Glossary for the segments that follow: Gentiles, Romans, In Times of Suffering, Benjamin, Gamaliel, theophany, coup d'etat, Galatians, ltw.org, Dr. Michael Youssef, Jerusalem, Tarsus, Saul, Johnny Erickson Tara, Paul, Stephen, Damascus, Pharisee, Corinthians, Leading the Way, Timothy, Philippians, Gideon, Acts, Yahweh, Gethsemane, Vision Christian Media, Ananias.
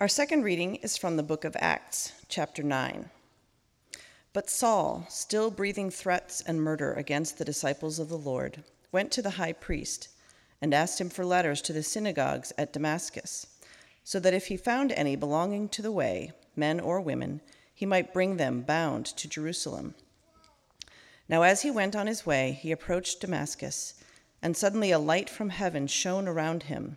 Our second reading is from the book of Acts, chapter 9. But Saul, still breathing threats and murder against the disciples of the Lord, went to the high priest and asked him for letters to the synagogues at Damascus, so that if he found any belonging to the way, men or women, he might bring them bound to Jerusalem. Now as he went on his way, he approached Damascus, and suddenly a light from heaven shone around him.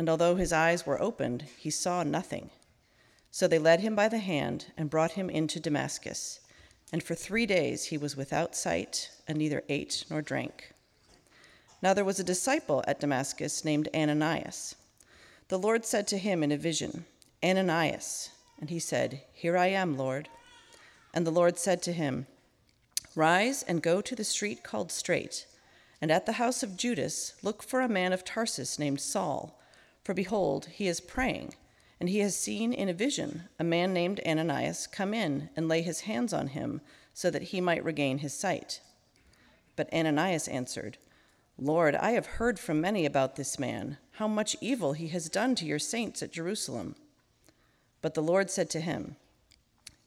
and although his eyes were opened, he saw nothing. So they led him by the hand and brought him into Damascus. And for 3 days he was without sight and neither ate nor drank. Now there was a disciple at Damascus named Ananias. The Lord said to him in a vision, "Ananias." And he said, "Here I am, Lord." And the Lord said to him, "Rise and go to the street called Straight, and at the house of Judas look for a man of Tarsus named Saul. For behold, he is praying, and he has seen in a vision a man named Ananias come in and lay his hands on him so that he might regain his sight." But Ananias answered, "Lord, I have heard from many about this man, how much evil he has done to your saints at Jerusalem." But the Lord said to him,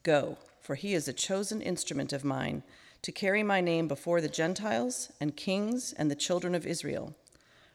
"Go, for he is a chosen instrument of mine to carry my name before the Gentiles and kings and the children of Israel.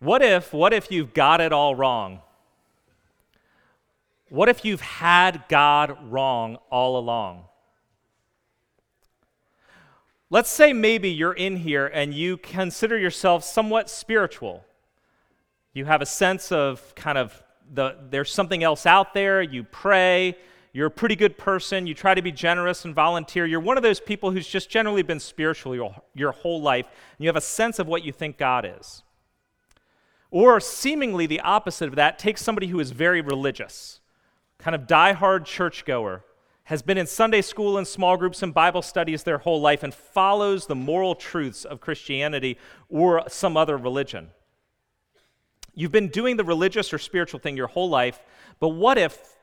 What if you've got it all wrong? What if you've had God wrong all along? Let's say maybe you're in here and you consider yourself somewhat spiritual. You have a sense of kind of there's something else out there. You pray. You're a pretty good person. You try to be generous and volunteer. You're one of those people who's just generally been spiritual your whole life, and you have a sense of what you think God is. Or seemingly the opposite of that, take somebody who is very religious, kind of diehard churchgoer, has been in Sunday school and small groups and Bible studies their whole life and follows the moral truths of Christianity or some other religion. You've been doing the religious or spiritual thing your whole life, but what if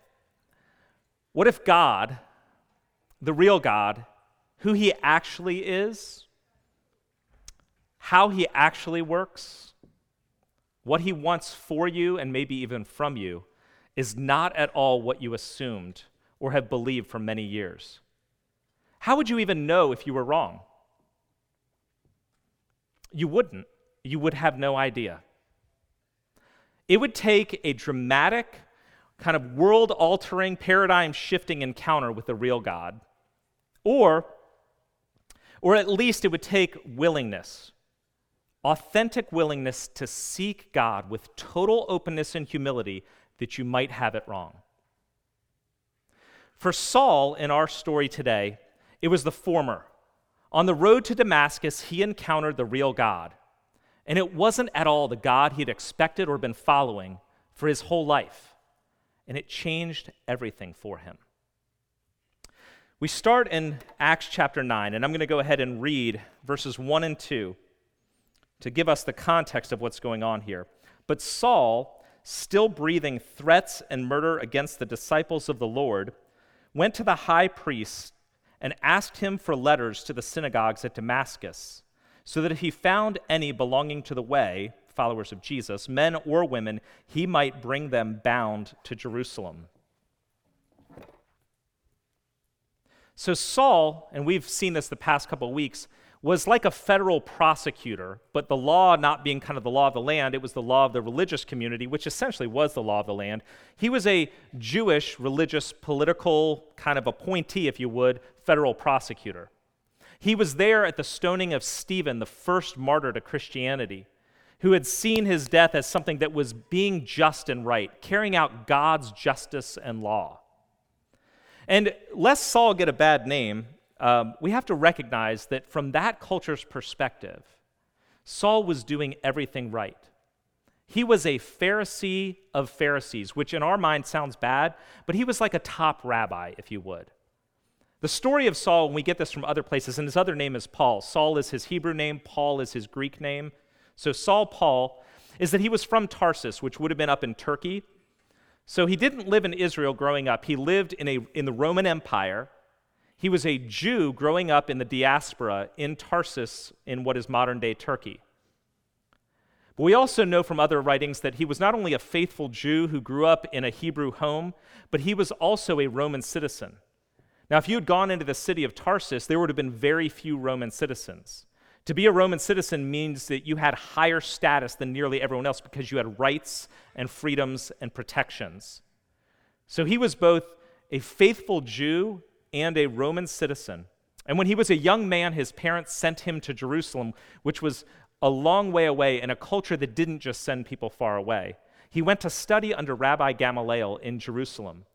God, the real God, who he actually is, how he actually works, what he wants for you and maybe even from you is not at all what you assumed or have believed for many years? How would you even know if you were wrong? You wouldn't. You would have no idea. It would take a dramatic, kind of world-altering, paradigm-shifting encounter with the real God, or at least it would take willingness. Authentic willingness to seek God with total openness and humility that you might have it wrong. For Saul in our story today, it was the former. On the road to Damascus, he encountered the real God, and it wasn't at all the God he'd expected or been following for his whole life, and it changed everything for him. We start in Acts chapter 9, and I'm going to go ahead and read verses 1 and 2. To give us the context of what's going on here. But Saul, still breathing threats and murder against the disciples of the Lord, went to the high priest and asked him for letters to the synagogues at Damascus, so that if he found any belonging to the way, followers of Jesus, men or women, he might bring them bound to Jerusalem. So Saul, and we've seen this the past couple of weeks, was like a federal prosecutor, but the law not being kind of the law of the land, it was the law of the religious community, which essentially was the law of the land. He was a Jewish religious political kind of appointee, if you would, federal prosecutor. He was there at the stoning of Stephen, the first martyr to Christianity, who had seen his death as something that was being just and right, carrying out God's justice and law. And lest Saul get a bad name, we have to recognize that from that culture's perspective, Saul was doing everything right. He was a Pharisee of Pharisees, which in our mind sounds bad, but he was like a top rabbi, if you would. The story of Saul, and we get this from other places, and his other name is Paul. Saul is his Hebrew name, Paul is his Greek name. So Saul, Paul, is that he was from Tarsus, which would have been up in Turkey. So he didn't live in Israel growing up. He lived in the Roman Empire. He was a Jew growing up in the diaspora in Tarsus in what is modern-day Turkey. But we also know from other writings that he was not only a faithful Jew who grew up in a Hebrew home, but he was also a Roman citizen. Now, if you had gone into the city of Tarsus, there would have been very few Roman citizens. To be a Roman citizen means that you had higher status than nearly everyone else because you had rights and freedoms and protections. So he was both a faithful Jew and a Roman citizen. And when he was a young man, his parents sent him to Jerusalem, which was a long way away in a culture that didn't just send people far away. He went to study under Rabbi Gamaliel in Jerusalem.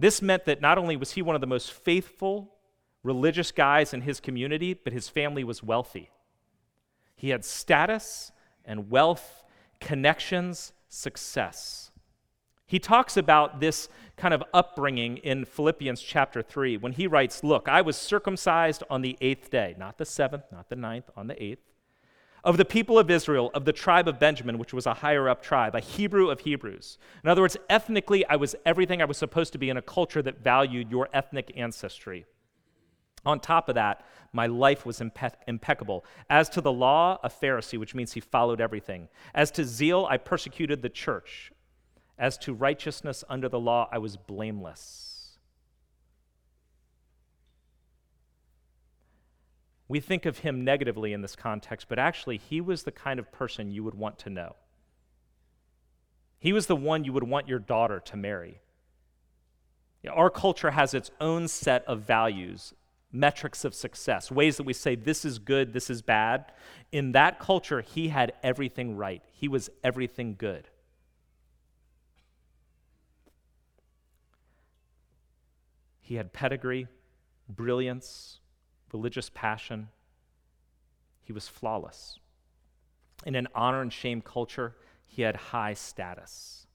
This meant that not only was he one of the most faithful religious guys in his community, but his family was wealthy. He had status and wealth, connections, success. He talks about this kind of upbringing in Philippians chapter 3 when he writes, "Look, I was circumcised on the 8th day," not the 7th, not the 9th, on the 8th, "of the people of Israel, of the tribe of Benjamin," which was a higher up tribe, a Hebrew of Hebrews. In other words, ethnically, I was everything I was supposed to be in a culture that valued your ethnic ancestry. On top of that, my life was impeccable. As to the law, a Pharisee, which means he followed everything. As to zeal, I persecuted the church. As to righteousness under the law, I was blameless. We think of him negatively in this context, but actually he was the kind of person you would want to know. He was the one you would want your daughter to marry. Our culture has its own set of values, metrics of success, ways that we say this is good, this is bad. In that culture, he had everything right. He was everything good. He had pedigree, brilliance, religious passion. He was flawless. In an honor and shame culture, he had high status.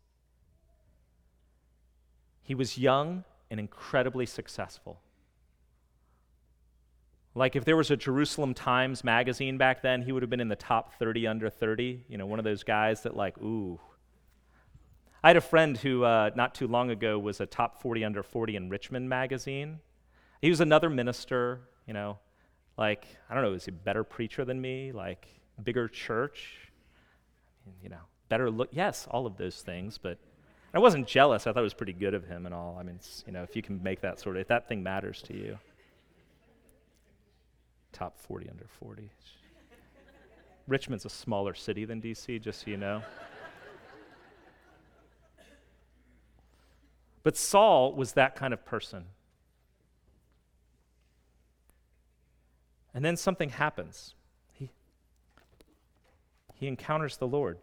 He was young and incredibly successful. Like if there was a Jerusalem Times magazine back then, he would have been in the top 30 under 30. You know, one of those guys that like, ooh. I had a friend who not too long ago was a top 40 under 40 in Richmond magazine. He was another minister, you know, like, I don't know, is he a better preacher than me? Like, bigger church? You know, better look, yes, all of those things, but I wasn't jealous. I thought it was pretty good of him and all. I mean, you know, if you can make that sort of, if that thing matters to you. Top 40 under 40. Richmond's a smaller city than D.C., just so you know. But Saul was that kind of person. And then something happens. He encounters the Lord.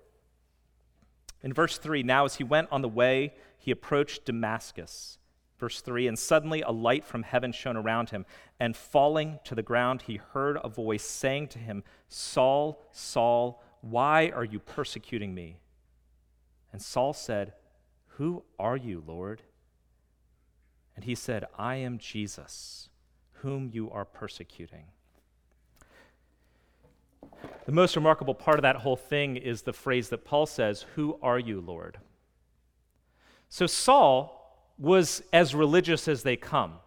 In verse 3, now as he went on the way, he approached Damascus. Verse 3, and suddenly a light from heaven shone around him, and falling to the ground, he heard a voice saying to him, "Saul, Saul, why are you persecuting me?" And Saul said, "Who are you, Lord?" And he said, "I am Jesus, whom you are persecuting." The most remarkable part of that whole thing is the phrase that Paul says, "Who are you, Lord?" So Saul was as religious as they come.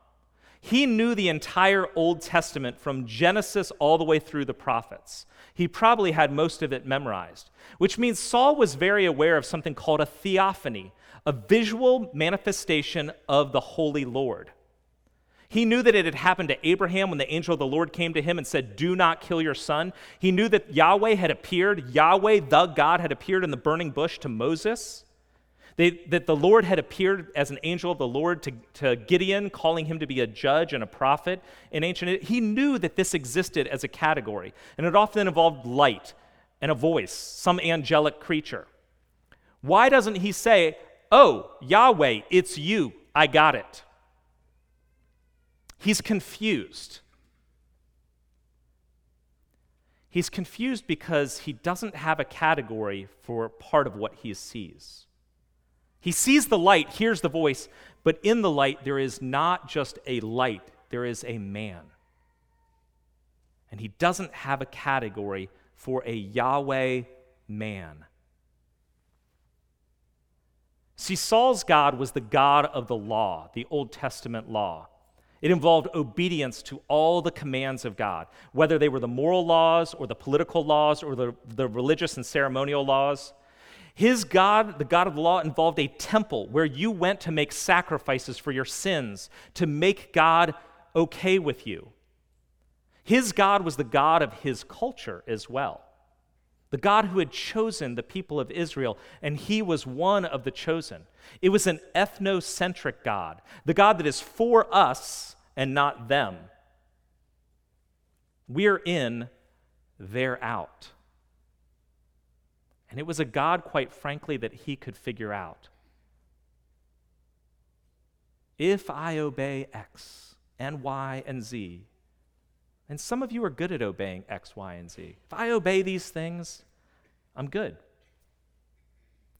He knew the entire Old Testament from Genesis all the way through the prophets. He probably had most of it memorized, which means Saul was very aware of something called a theophany, a visual manifestation of the Holy Lord. He knew that it had happened to Abraham when the angel of the Lord came to him and said, do not kill your son. He knew that Yahweh had appeared. Yahweh, the God, had appeared in the burning bush to Moses. That the Lord had appeared as an angel of the Lord to Gideon, calling him to be a judge and a prophet in ancient. He knew that this existed as a category, and it often involved light and a voice, some angelic creature. Why doesn't he say, oh, Yahweh, it's you, I got it? He's confused. He's confused because he doesn't have a category for part of what he sees. He sees the light, hears the voice, but in the light there is not just a light, there is a man. And he doesn't have a category for a Yahweh man. See, Saul's God was the God of the law, the Old Testament law. It involved obedience to all the commands of God, whether they were the moral laws or the political laws or the religious and ceremonial laws. His God, the God of the law, involved a temple where you went to make sacrifices for your sins, to make God okay with you. His God was the God of his culture as well, the God who had chosen the people of Israel, and he was one of the chosen. It was an ethnocentric God, the God that is for us and not them. We're in, they're out. And it was a God, quite frankly, that he could figure out. If I obey X and Y and Z, and some of you are good at obeying X, Y, and Z. If I obey these things, I'm good.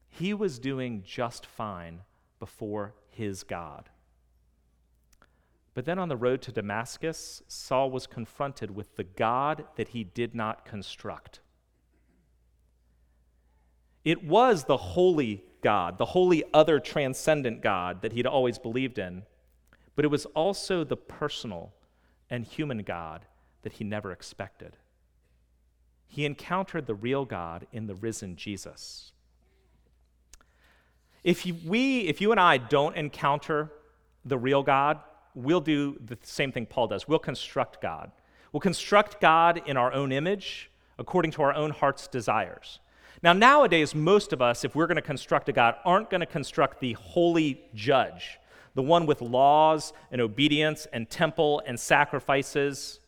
He was doing just fine before his God. But then on the road to Damascus, Saul was confronted with the God that he did not construct. It was the holy God, the holy other transcendent God that he'd always believed in, but it was also the personal and human God that he never expected. He encountered the real God in the risen Jesus. If you and I don't encounter the real God, we'll do the same thing Paul does. We'll construct God. We'll construct God in our own image, according to our own heart's desires. Now, nowadays, most of us, if we're going to construct a God, aren't going to construct the holy judge, the one with laws and obedience and temple and sacrifices.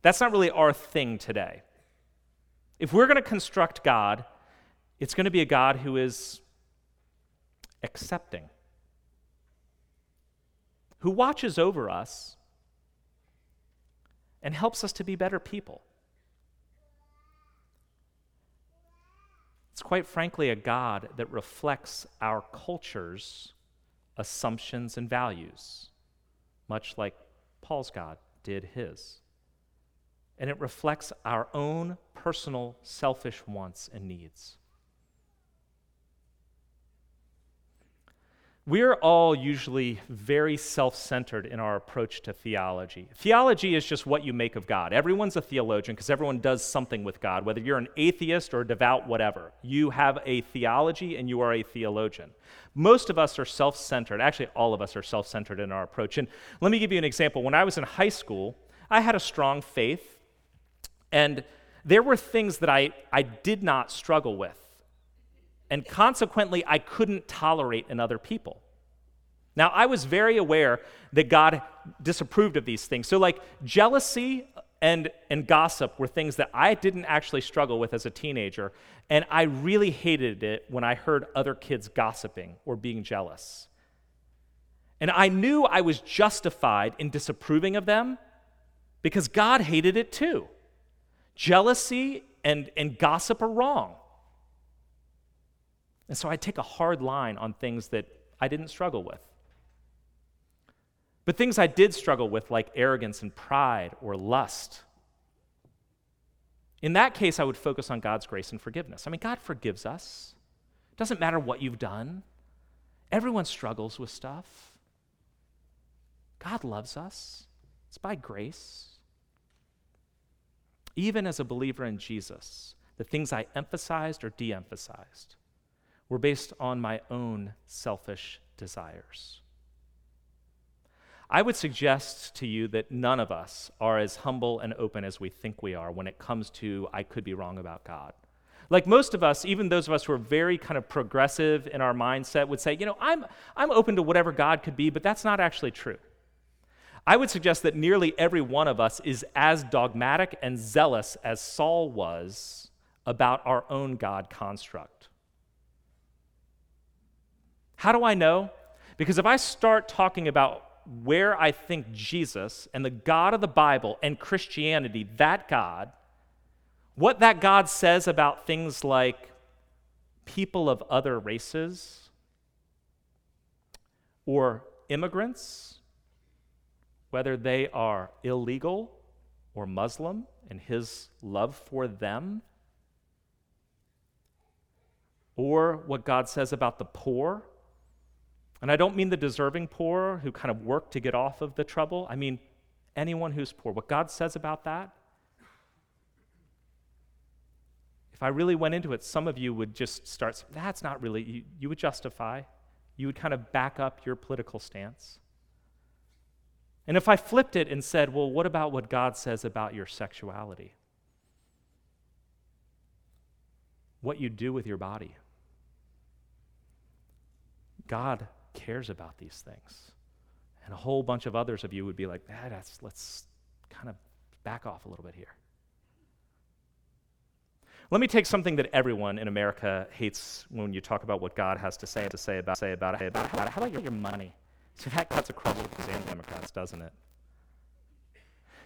That's not really our thing today. If we're going to construct God, it's going to be a God who is accepting, who watches over us and helps us to be better people. It's quite frankly a God that reflects our culture's assumptions and values, much like Paul's God did his. And it reflects our own personal selfish wants and needs. We're all usually very self-centered in our approach to theology. Theology is just what you make of God. Everyone's a theologian because everyone does something with God, whether you're an atheist or a devout whatever. You have a theology and you are a theologian. Most of us are self-centered. Actually, all of us are self-centered in our approach. And let me give you an example. When I was in high school, I had a strong faith, and there were things that I did not struggle with. And consequently, I couldn't tolerate in other people. Now, I was very aware that God disapproved of these things. So like jealousy and gossip were things that I didn't actually struggle with as a teenager, and I really hated it when I heard other kids gossiping or being jealous. And I knew I was justified in disapproving of them because God hated it too. Jealousy and gossip are wrong. And so I take a hard line on things that I didn't struggle with. But things I did struggle with, like arrogance and pride or lust, in that case, I would focus on God's grace and forgiveness. I mean, God forgives us. It doesn't matter what you've done. Everyone struggles with stuff. God loves us. It's by grace. Even as a believer in Jesus, the things I emphasized or de-emphasized were based on my own selfish desires. I would suggest to you that none of us are as humble and open as we think we are when it comes to, I could be wrong about God. Like most of us, even those of us who are very kind of progressive in our mindset would say, you know, I'm open to whatever God could be, but that's not actually true. I would suggest that nearly every one of us is as dogmatic and zealous as Saul was about our own God construct. How do I know? Because if I start talking about where I think Jesus and the God of the Bible and Christianity, that God, what that God says about things like people of other races or immigrants, whether they are illegal or Muslim, and his love for them, or what God says about the poor. And I don't mean the deserving poor who kind of work to get off of the trouble. I mean anyone who's poor. What God says about that. If I really went into it, some of you would just start, that's not really, you would justify. You would kind of back up your political stance. And if I flipped it and said, well, what about what God says about your sexuality? What you do with your body? God cares about these things. And a whole bunch of others of you would be like, let's kind of back off a little bit here. Let me take something that everyone in America hates when you talk about what God has to say about it. How about your money? So that cuts across with Democrats, doesn't it?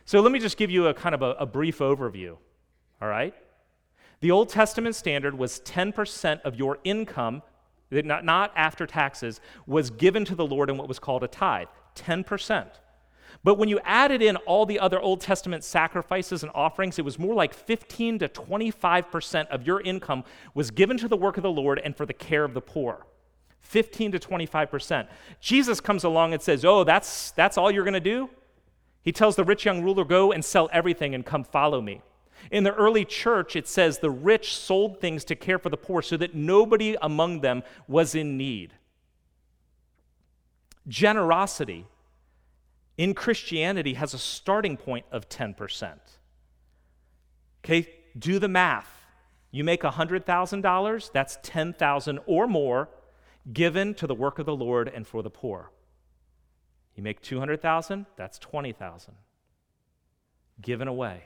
So let me just give you a kind of a brief overview, all right? The Old Testament standard was 10% of your income, not after taxes, was given to the Lord in what was called a tithe, 10%. But when you added in all the other Old Testament sacrifices and offerings, it was more like 15 to 25% of your income was given to the work of the Lord and for the care of the poor. 15 to 25%. Jesus comes along and says, oh, that's all you're going to do? He tells the rich young ruler, go and sell everything and come follow me. In the early church, it says the rich sold things to care for the poor so that nobody among them was in need. Generosity in Christianity has a starting point of 10%. Okay, do the math. You make $100,000, that's $10,000 or more given to the work of the Lord and for the poor. You make $200,000, that's $20,000 given away.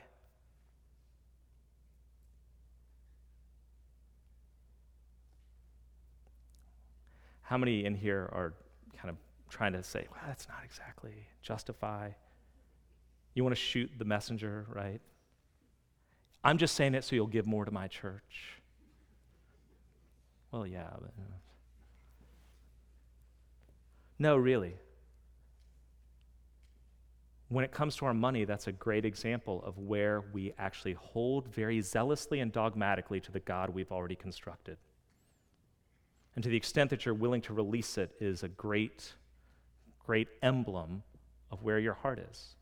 How many in here are kind of trying to say, well, that's not exactly justify? You want to shoot the messenger, right? I'm just saying it so you'll give more to my church. Well, yeah. But, no, really. When it comes to our money, that's a great example of where we actually hold very zealously and dogmatically to the God we've already constructed. And to the extent that you're willing to release it is a great, great emblem of where your heart is.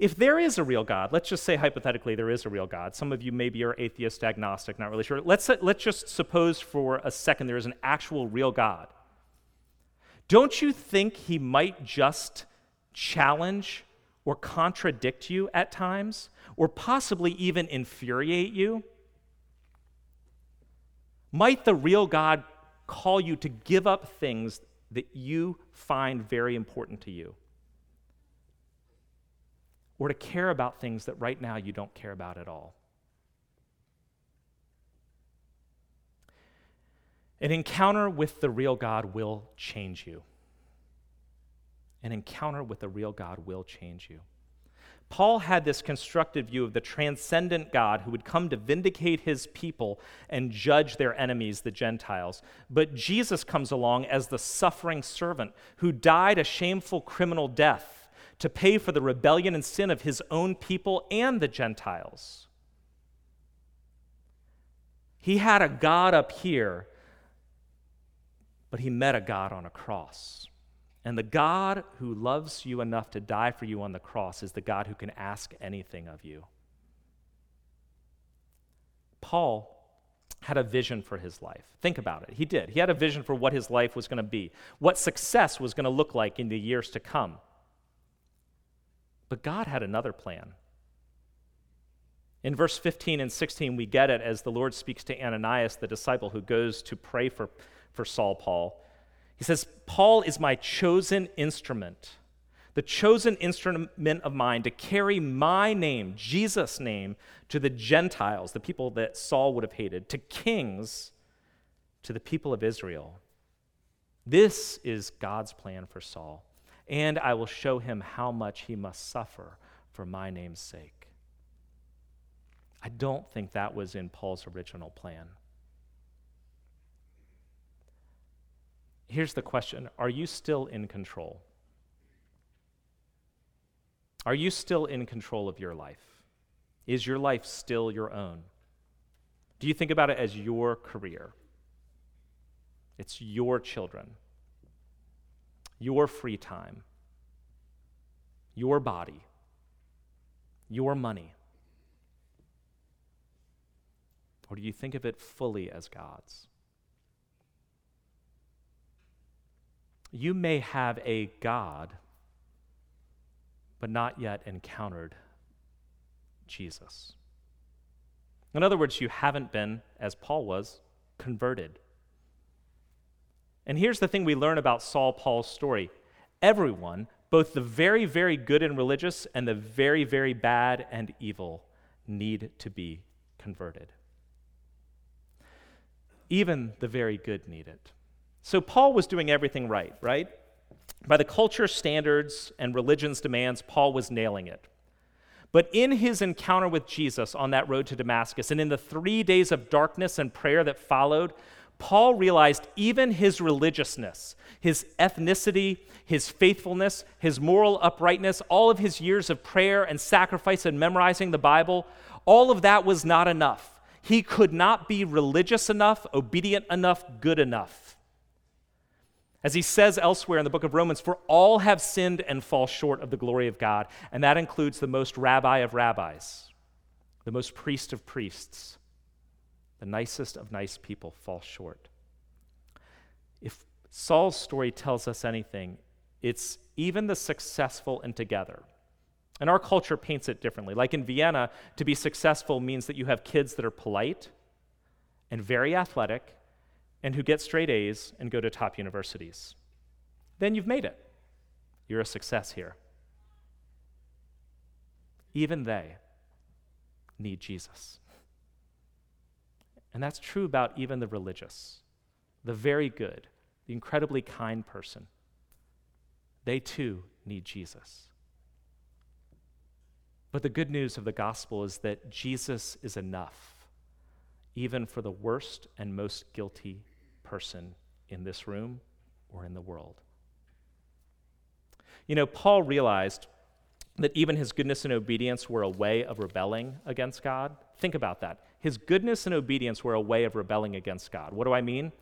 If there is a real God, let's just say hypothetically there is a real God. Some of you maybe are atheist, agnostic, not really sure. Let's just suppose for a second there is an actual real God. Don't you think he might just challenge or contradict you at times, or possibly even infuriate you? Might the real God call you to give up things that you find very important to you? Or to care about things that right now you don't care about at all? An encounter with the real God will change you. An encounter with the real God will change you. Paul had this constructed view of the transcendent God who would come to vindicate his people and judge their enemies, the Gentiles. But Jesus comes along as the suffering servant who died a shameful criminal death to pay for the rebellion and sin of his own people and the Gentiles. He had a God up here, but he met a God on a cross. And the God who loves you enough to die for you on the cross is the God who can ask anything of you. Paul had a vision for his life. Think about it. He did. He had a vision for what his life was going to be, what success was going to look like in the years to come. But God had another plan. In verse 15 and 16, we get it as the Lord speaks to Ananias, the disciple who goes to pray for Saul, Paul. He says, "Paul is my chosen instrument, the chosen instrument of mine to carry my name, Jesus' name, to the Gentiles," the people that Saul would have hated, "to kings, to the people of Israel. This is God's plan for Saul, and I will show him how much he must suffer for my name's sake." I don't think that was in Paul's original plan. Here's the question: are you still in control? Are you still in control of your life? Is your life still your own? Do you think about it as your career? It's your children, your free time, your body, your money. Or do you think of it fully as God's? You may have a God, but not yet encountered Jesus. In other words, you haven't been, as Paul was, converted. And here's the thing we learn about Saul, Paul's story. Everyone, both the very, very good and religious and the very, very bad and evil, need to be converted. Even the very good need it. So Paul was doing everything right? By the culture, standards, and religion's demands, Paul was nailing it. But in his encounter with Jesus on that road to Damascus, and in the 3 days of darkness and prayer that followed, Paul realized even his religiousness, his ethnicity, his faithfulness, his moral uprightness, all of his years of prayer and sacrifice and memorizing the Bible, all of that was not enough. He could not be religious enough, obedient enough, good enough. As he says elsewhere in the book of Romans, "For all have sinned and fall short of the glory of God," and that includes the most rabbi of rabbis, the most priest of priests, the nicest of nice people fall short. If Saul's story tells us anything, it's even the successful and together. And our culture paints it differently. Like in Vienna, to be successful means that you have kids that are polite and very athletic and who get straight A's and go to top universities. Then you've made it. You're a success here. Even they need Jesus. And that's true about even the religious, the very good, the incredibly kind person. They too need Jesus. But the good news of the gospel is that Jesus is enough, even for the worst and most guilty person in this room or in the world. You know, Paul realized that even his goodness and obedience were a way of rebelling against God. Think about that. His goodness and obedience were a way of rebelling against God. What do I mean?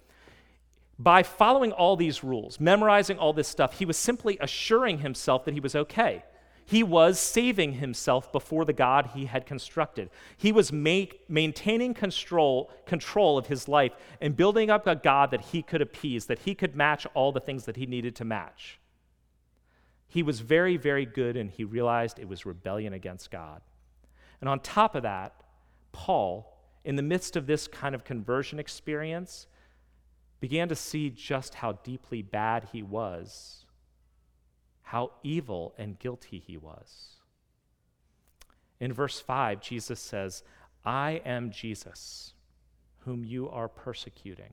By following all these rules, memorizing all this stuff, he was simply assuring himself that he was okay. He was saving himself before the God he had constructed. He was maintaining control of his life and building up a God that he could appease, that he could match all the things that he needed to match. He was very, very good, and he realized it was rebellion against God. And on top of that, Paul, in the midst of this kind of conversion experience, began to see just how deeply bad he was, how evil and guilty he was. In verse 5, Jesus says, "I am Jesus, whom you are persecuting."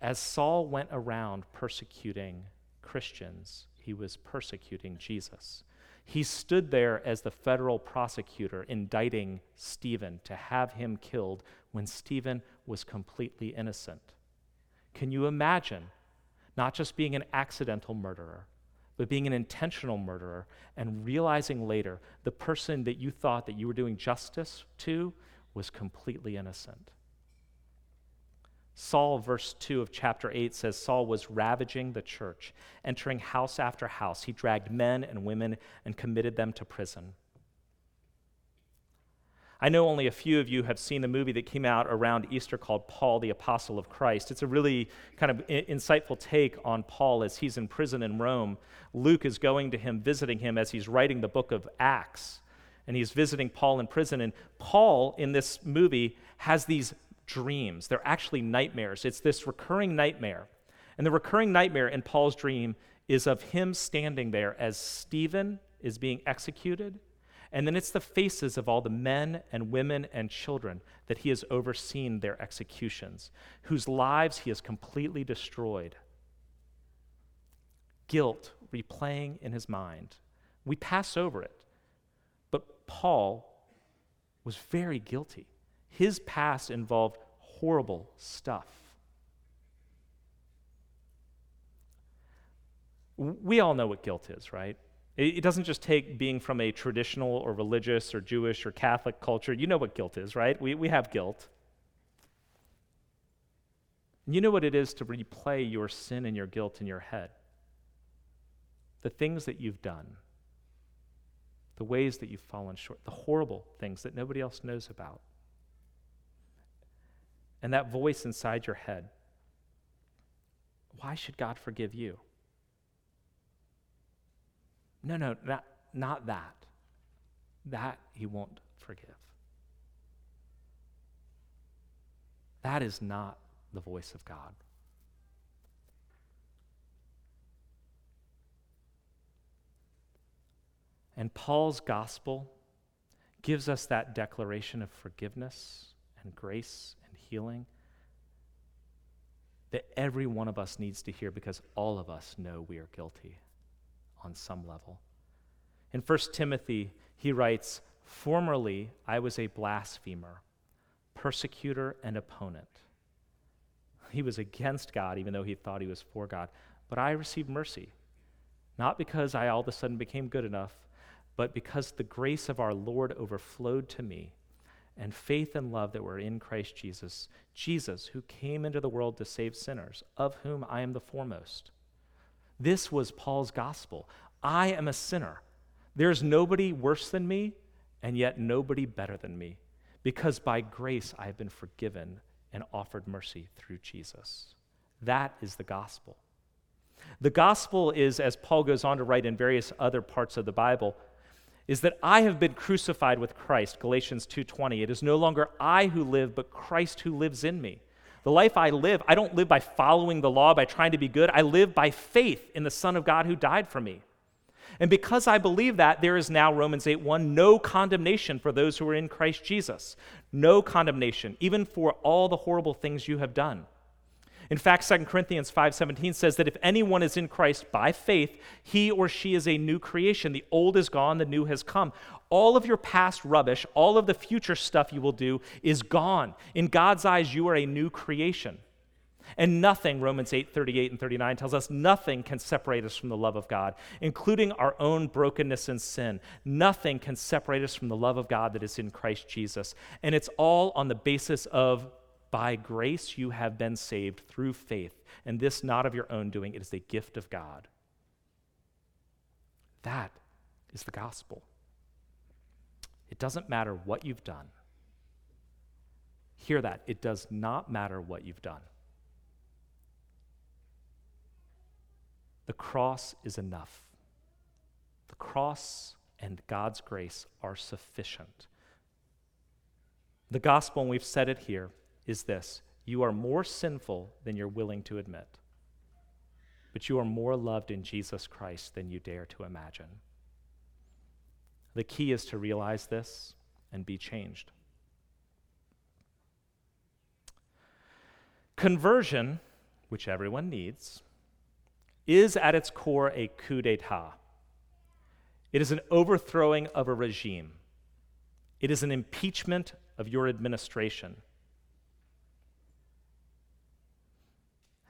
As Saul went around persecuting Christians, he was persecuting Jesus. He stood there as the federal prosecutor indicting Stephen to have him killed when Stephen was completely innocent. Can you imagine? Not just being an accidental murderer, but being an intentional murderer and realizing later the person that you thought that you were doing justice to was completely innocent. Saul, verse 2 of chapter 8 says, "Saul was ravaging the church, entering house after house. He dragged men and women and committed them to prison." I know only a few of you have seen the movie that came out around Easter called Paul, the Apostle of Christ. It's a really kind of insightful take on Paul as he's in prison in Rome. Luke is going to him, visiting him as he's writing the book of Acts, and he's visiting Paul in prison. And Paul, in this movie, has these dreams. They're actually nightmares. It's this recurring nightmare. And the recurring nightmare in Paul's dream is of him standing there as Stephen is being executed, and then it's the faces of all the men and women and children that he has overseen their executions, whose lives he has completely destroyed. Guilt replaying in his mind. We pass over it, but Paul was very guilty. His past involved horrible stuff. We all know what guilt is, right? It doesn't just take being from a traditional or religious or Jewish or Catholic culture. You know what guilt is, right? We have guilt. You know what it is to replay your sin and your guilt in your head. The things that you've done, the ways that you've fallen short, the horrible things that nobody else knows about. And that voice inside your head, why should God forgive you? No, not that. That he won't forgive. That is not the voice of God. And Paul's gospel gives us that declaration of forgiveness and grace and healing that every one of us needs to hear, because all of us know we are guilty on some level. In 1 Timothy, he writes, "Formerly I was a blasphemer, persecutor, and opponent. He was against God, even though he thought he was for God. But I received mercy, not because I all of a sudden became good enough, but because the grace of our Lord overflowed to me, and faith and love that were in Christ Jesus, Jesus who came into the world to save sinners, of whom I am the foremost." This was Paul's gospel. I am a sinner. There's nobody worse than me, and yet nobody better than me, because by grace I have been forgiven and offered mercy through Jesus. That is the gospel. The gospel is, as Paul goes on to write in various other parts of the Bible, is that I have been crucified with Christ, Galatians 2:20. It is no longer I who live, but Christ who lives in me. The life I live, I don't live by following the law, by trying to be good. I live by faith in the Son of God who died for me. And because I believe that, there is now, Romans 8:1, no condemnation for those who are in Christ Jesus. No condemnation, even for all the horrible things you have done. In fact, 2 Corinthians 5:17 says that if anyone is in Christ by faith, he or she is a new creation. The old is gone, the new has come. All of your past rubbish, all of the future stuff you will do is gone. In God's eyes, you are a new creation. And nothing, Romans 8:38 and 39 tells us, nothing can separate us from the love of God, including our own brokenness and sin. Nothing can separate us from the love of God that is in Christ Jesus. And it's all on the basis of, by grace you have been saved through faith, and this not of your own doing, it is the gift of God. That is the gospel. It doesn't matter what you've done. Hear that. It does not matter what you've done. The cross is enough. The cross and God's grace are sufficient. The gospel, and we've said it here, is this: you are more sinful than you're willing to admit, but you are more loved in Jesus Christ than you dare to imagine. The key is to realize this and be changed. Conversion, which everyone needs, is at its core a coup d'etat. It is an overthrowing of a regime. It is an impeachment of your administration.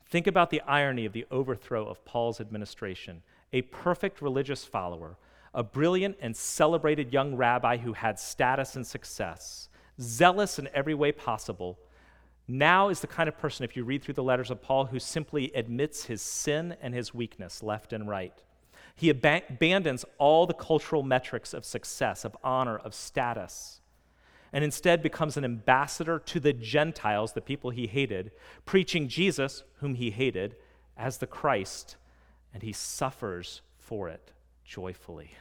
Think about the irony of the overthrow of Paul's administration. A perfect religious follower, a brilliant and celebrated young rabbi who had status and success, zealous in every way possible, now is the kind of person, if you read through the letters of Paul, who simply admits his sin and his weakness left and right. He abandons all the cultural metrics of success, of honor, of status, and instead becomes an ambassador to the Gentiles, the people he hated, preaching Jesus, whom he hated, as the Christ, and he suffers for it joyfully.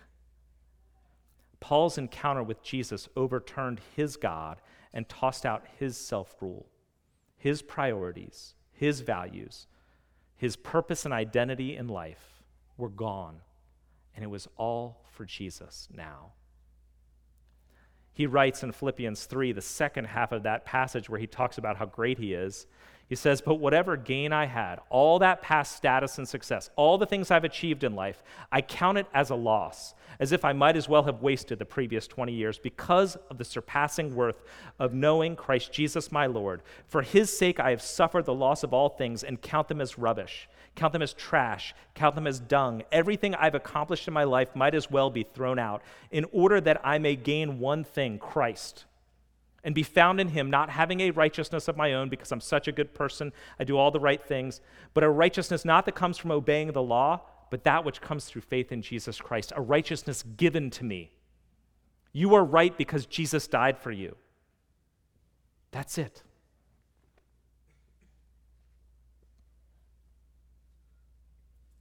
Paul's encounter with Jesus overturned his God and tossed out his self-rule, his priorities, his values, his purpose and identity in life were gone, and it was all for Jesus now. He writes in Philippians 3, the second half of that passage where he talks about how great he is, he says, but whatever gain I had, all that past status and success, all the things I've achieved in life, I count it as a loss, as if I might as well have wasted the previous 20 years because of the surpassing worth of knowing Christ Jesus my Lord. For his sake I have suffered the loss of all things and count them as rubbish, count them as trash, count them as dung. Everything I've accomplished in my life might as well be thrown out in order that I may gain one thing, Christ, and be found in him, not having a righteousness of my own because I'm such a good person, I do all the right things, but a righteousness not that comes from obeying the law, but that which comes through faith in Jesus Christ, a righteousness given to me. You are right because Jesus died for you. That's it.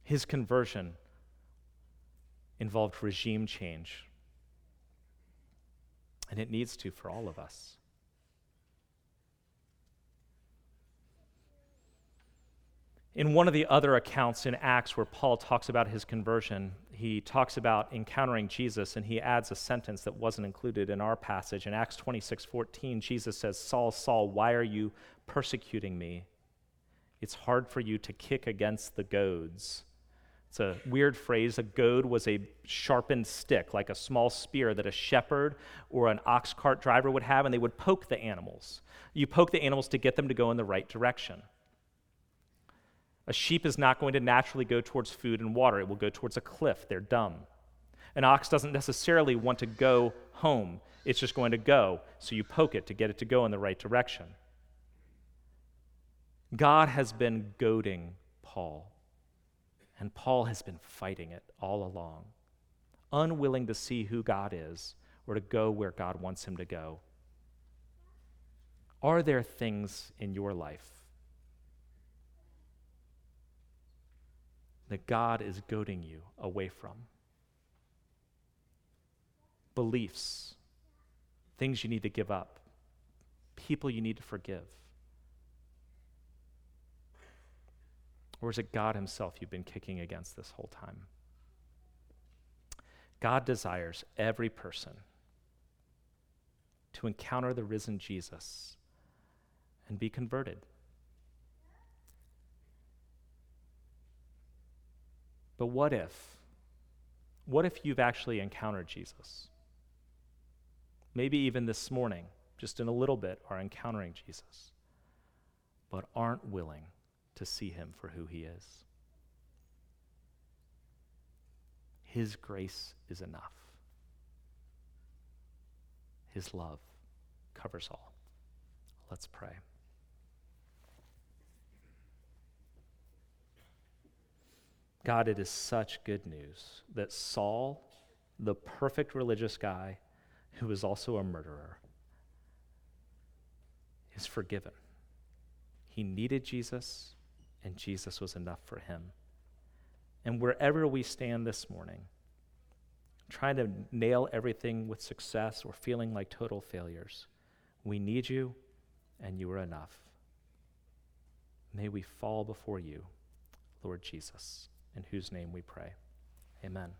His conversion involved regime change. And it needs to for all of us. In one of the other accounts in Acts where Paul talks about his conversion, he talks about encountering Jesus, and he adds a sentence that wasn't included in our passage. In Acts 26:14, Jesus says, Saul, Saul, why are you persecuting me? It's hard for you to kick against the goads. It's a weird phrase. A goad was a sharpened stick, like a small spear that a shepherd or an ox cart driver would have, and they would poke the animals. You poke the animals to get them to go in the right direction. A sheep is not going to naturally go towards food and water. It will go towards a cliff. They're dumb. An ox doesn't necessarily want to go home. It's just going to go, so you poke it to get it to go in the right direction. God has been goading Paul. And Paul has been fighting it all along, unwilling to see who God is or to go where God wants him to go. Are there things in your life that God is goading you away from? Beliefs, things you need to give up, people you need to forgive. Or is it God himself you've been kicking against this whole time? God desires every person to encounter the risen Jesus and be converted. But what if you've actually encountered Jesus? Maybe even this morning, just in a little bit, are encountering Jesus, but aren't willing to see him for who he is. His grace is enough. His love covers all. Let's pray. God, it is such good news that Saul, the perfect religious guy who is also a murderer, is forgiven. He needed Jesus, and Jesus was enough for him. And wherever we stand this morning, trying to nail everything with success or feeling like total failures, we need you, and you are enough. May we fall before you, Lord Jesus, in whose name we pray. Amen.